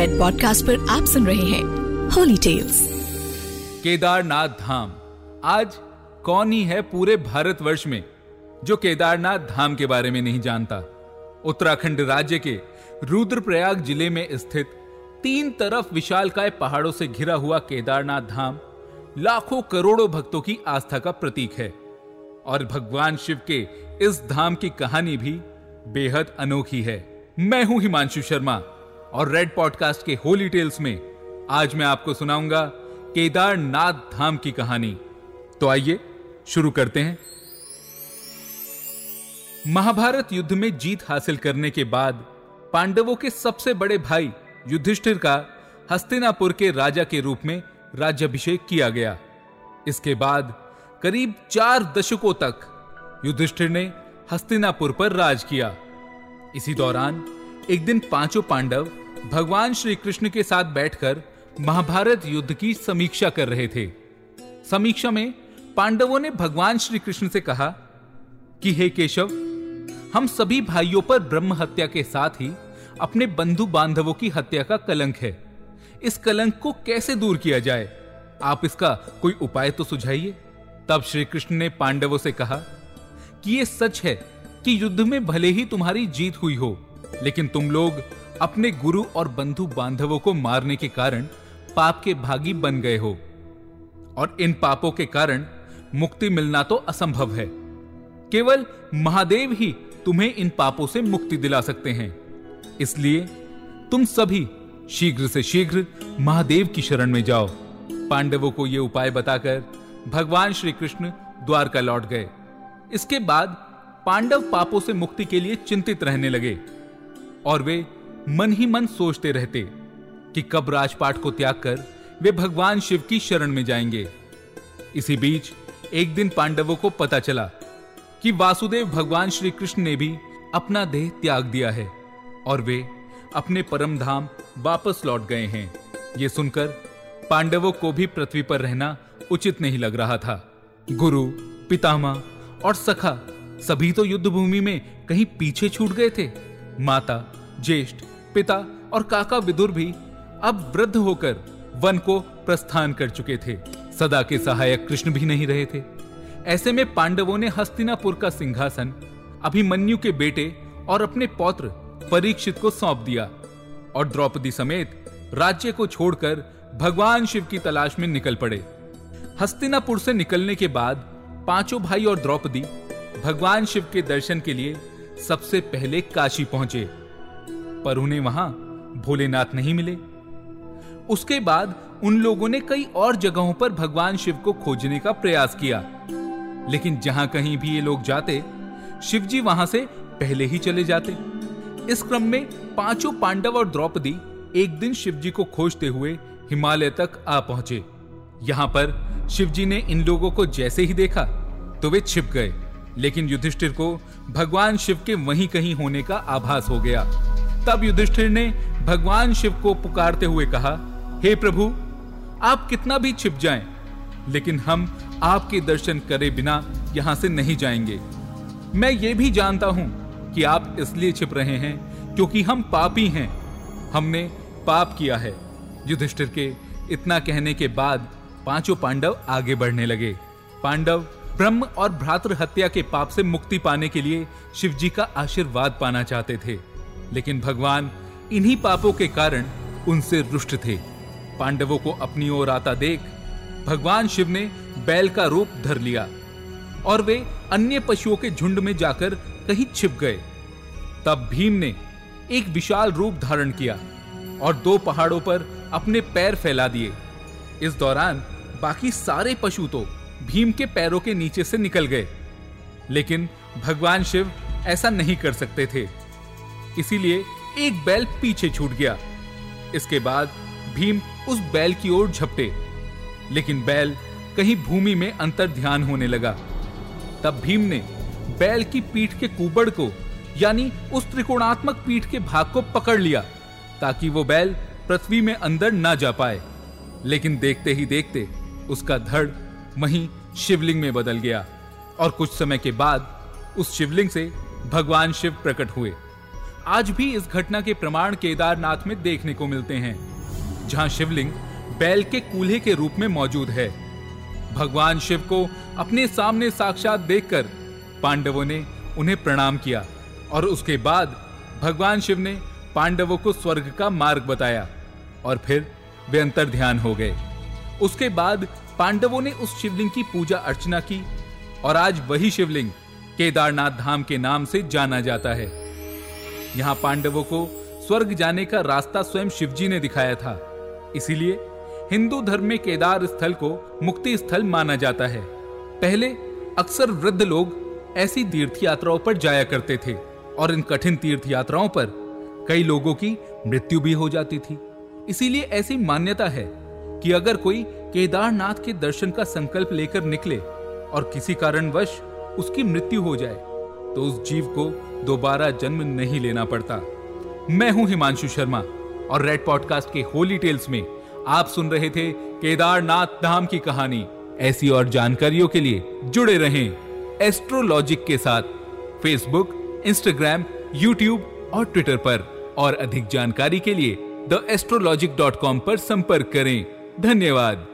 Red podcast पर आप सुन रहे हैं होली टेल्स। केदारनाथ धाम आज कौन ही है पूरे भारतवर्ष में जो केदारनाथ धाम के बारे में नहीं जानता। उत्तराखंड राज्य के रुद्रप्रयाग जिले में स्थित तीन तरफ विशालकाय पहाड़ों से घिरा हुआ केदारनाथ धाम लाखों करोड़ों भक्तों की आस्था का प्रतीक है और भगवान शिव के इस धाम की कहानी भी बेहद अनोखी है। मैं हूं हिमांशु शर्मा और रेड पॉडकास्ट के होली टेल्स में आज मैं आपको सुनाऊंगा केदारनाथ धाम की कहानी। तो आइए शुरू करते हैं। महाभारत युद्ध में जीत हासिल करने के बाद पांडवों के सबसे बड़े भाई युधिष्ठिर का हस्तिनापुर के राजा के रूप में राज्याभिषेक किया गया। इसके बाद करीब 4 दशकों तक युधिष्ठिर ने हस्तिनापुर पर राज किया। इसी दौरान एक दिन पांचों पांडव भगवान श्री कृष्ण के साथ बैठकर महाभारत युद्ध की समीक्षा कर रहे थे। समीक्षा में पांडवों ने भगवान श्री कृष्ण से कहा कि हे केशव, हम सभी भाइयों पर ब्रह्म हत्या के साथ ही अपने बंधु बांधवों की हत्या का कलंक है। इस कलंक को कैसे दूर किया जाए? आप इसका कोई उपाय तो सुझाइए। तब श्री कृष्ण ने पांडवों से कहा कि यह सच है कि युद्ध में भले ही तुम्हारी जीत हुई हो, लेकिन तुम लोग अपने गुरु और बंधु बांधवों को मारने के कारण पाप के भागी बन गए हो और इन पापों के कारण मुक्ति मिलना तो असंभव है। केवल महादेव ही तुम्हें इन पापों से मुक्ति दिला सकते हैं। इसलिए तुम सभी शीघ्र से शीघ्र महादेव की शरण में जाओ। पांडवों को यह उपाय बताकर भगवान श्री कृष्ण द्वारका लौट गए। इसके बाद पांडव पापों से मुक्ति के लिए चिंतित रहने लगे और वे मन ही मन सोचते रहते कि कब राजपाट को त्याग कर वे भगवान शिव की शरण में जाएंगे। इसी बीच एक दिन पांडवों को पता चला कि वासुदेव भगवान श्री कृष्ण ने भी अपना देह त्याग दिया है और वे अपने परम धाम वापस लौट गए हैं। ये सुनकर पांडवों को भी पृथ्वी पर रहना उचित नहीं लग रहा था। गुरु, पितामह और सखा सभी तो युद्ध भूमि में कहीं पीछे छूट गए थे। माता, ज्येष्ठ, पिता और काका विदुर भी अब वृद्ध होकर वन को प्रस्थान कर चुके थे। सदा के सहायक कृष्ण भी नहीं रहे थे। ऐसे में पांडवों ने हस्तिनापुर का सिंहासन अभिमन्यु के बेटे और अपने पौत्र परीक्षित को सौंप दिया और द्रौपदी समेत राज्य को छोड़कर भगवान शिव की तलाश में निकल पड़े। हस्तिनापुर से निकलने के बाद पांचों भाई और द्रौपदी भगवान शिव के दर्शन के लिए सबसे पहले काशी पहुंचे, पर उन्हें वहां भोलेनाथ नहीं मिले। उसके बाद उन लोगों ने कई और जगहों पर भगवान शिव को खोजने का प्रयास किया, लेकिन जहां कहीं भी ये लोग जाते, शिवजी वहां से पहले ही चले जाते। इस क्रम में पांचों पांडव और द्रौपदी एक दिन शिवजी को खोजते हुए हिमालय तक आ पहुंचे। यहां पर शिवजी ने इन लोगों को जैसे ही देखा तो वे छिप गए, लेकिन युधिष्ठिर को भगवान शिव के वहीं कहीं होने का आभास हो गया। तब युधिष्ठिर ने भगवान शिव को पुकारते हुए कहा, हे प्रभु, आप कितना भी छिप जाएं, लेकिन हम आपके दर्शन करे बिना यहां से नहीं जाएंगे। मैं ये भी जानता हूं कि आप इसलिए छिप रहे हैं क्योंकि हम पापी हैं, हमने पाप किया है। युधिष्ठिर के इतना कहने के बाद पांचों पांडव आगे बढ़ने लगे। पांडव ब्रह्म और भ्रातृ हत्या के पाप से मुक्ति पाने के लिए शिवजी का आशीर्वाद पाना चाहते थे, लेकिन भगवान इन्हीं पापों के कारण उनसे रुष्ट थे। पांडवों को अपनी ओर आता देख भगवान शिव ने बैल का रूप धर लिया और वे अन्य पशुओं के झुंड में जाकर कहीं छिप गए। तब भीम ने एक विशाल रूप धारण किया और 2 पहाड़ों पर अपने पैर फैला दिए। इस दौरान बाकी सारे पशु तो भीम के पैरों के नीचे से निकल गए, लेकिन भगवान शिव ऐसा नहीं कर सकते थे, इसीलिए एक बैल पीछे छूट गया। इसके बाद भीम उस बैल की ओर झपटे, लेकिन बैल कहीं भूमि में अंतर ध्यान होने लगा। तब भीम ने बैल की पीठ के कूबड़ को, यानी उस त्रिकोणात्मक पीठ के भाग को पकड़ लिया ताकि वो बैल पृथ्वी में अंदर ना जा पाए, लेकिन देखते ही देखते उसका धड़ वहीं शिवलिंग में बदल गया और कुछ समय के बाद उस शिवलिंग से भगवान शिव प्रकट हुए। आज भी इस घटना के प्रमाण केदारनाथ में देखने को मिलते हैं, जहां शिवलिंग बैल के कूल्हे के रूप में मौजूद है। भगवान शिव को अपने सामने साक्षात देखकर पांडवों ने उन्हें प्रणाम किया और उसके बाद भगवान शिव ने पांडवों को स्वर्ग का मार्ग बताया और फिर वे अंतर ध्यान हो गए। उसके बाद पांडवों ने उस शिवलिंग की पूजा अर्चना की और आज वही शिवलिंग केदारनाथ धाम के नाम से जाना जाता है। यहाँ पांडवों को स्वर्ग जाने का रास्ता स्वयं शिवजी ने दिखाया था, इसीलिए हिंदू धर्म में केदार स्थल को मुक्ति स्थल माना जाता है। पहले अक्सर वृद्ध लोग ऐसी तीर्थ यात्राओं पर जाया करते थे और इन कठिन तीर्थ यात्राओं पर कई लोगों की मृत्यु भी हो जाती थी। इसीलिए ऐसी मान्यता है कि अगर कोई केदारनाथ के दर्शन का संकल्प लेकर निकले और किसी कारणवश उसकी मृत्यु हो जाए तो उस जीव को दोबारा जन्म नहीं लेना पड़ता। मैं हूं हिमांशु शर्मा और रेड पॉडकास्ट के होली टेल्स में आप सुन रहे थे केदारनाथ धाम की कहानी। ऐसी और जानकारियों के लिए जुड़े रहें एस्ट्रोलॉजिक के साथ फेसबुक, इंस्टाग्राम, यूट्यूब और ट्विटर पर, और अधिक जानकारी के लिए theastrologic.com पर संपर्क करें। धन्यवाद।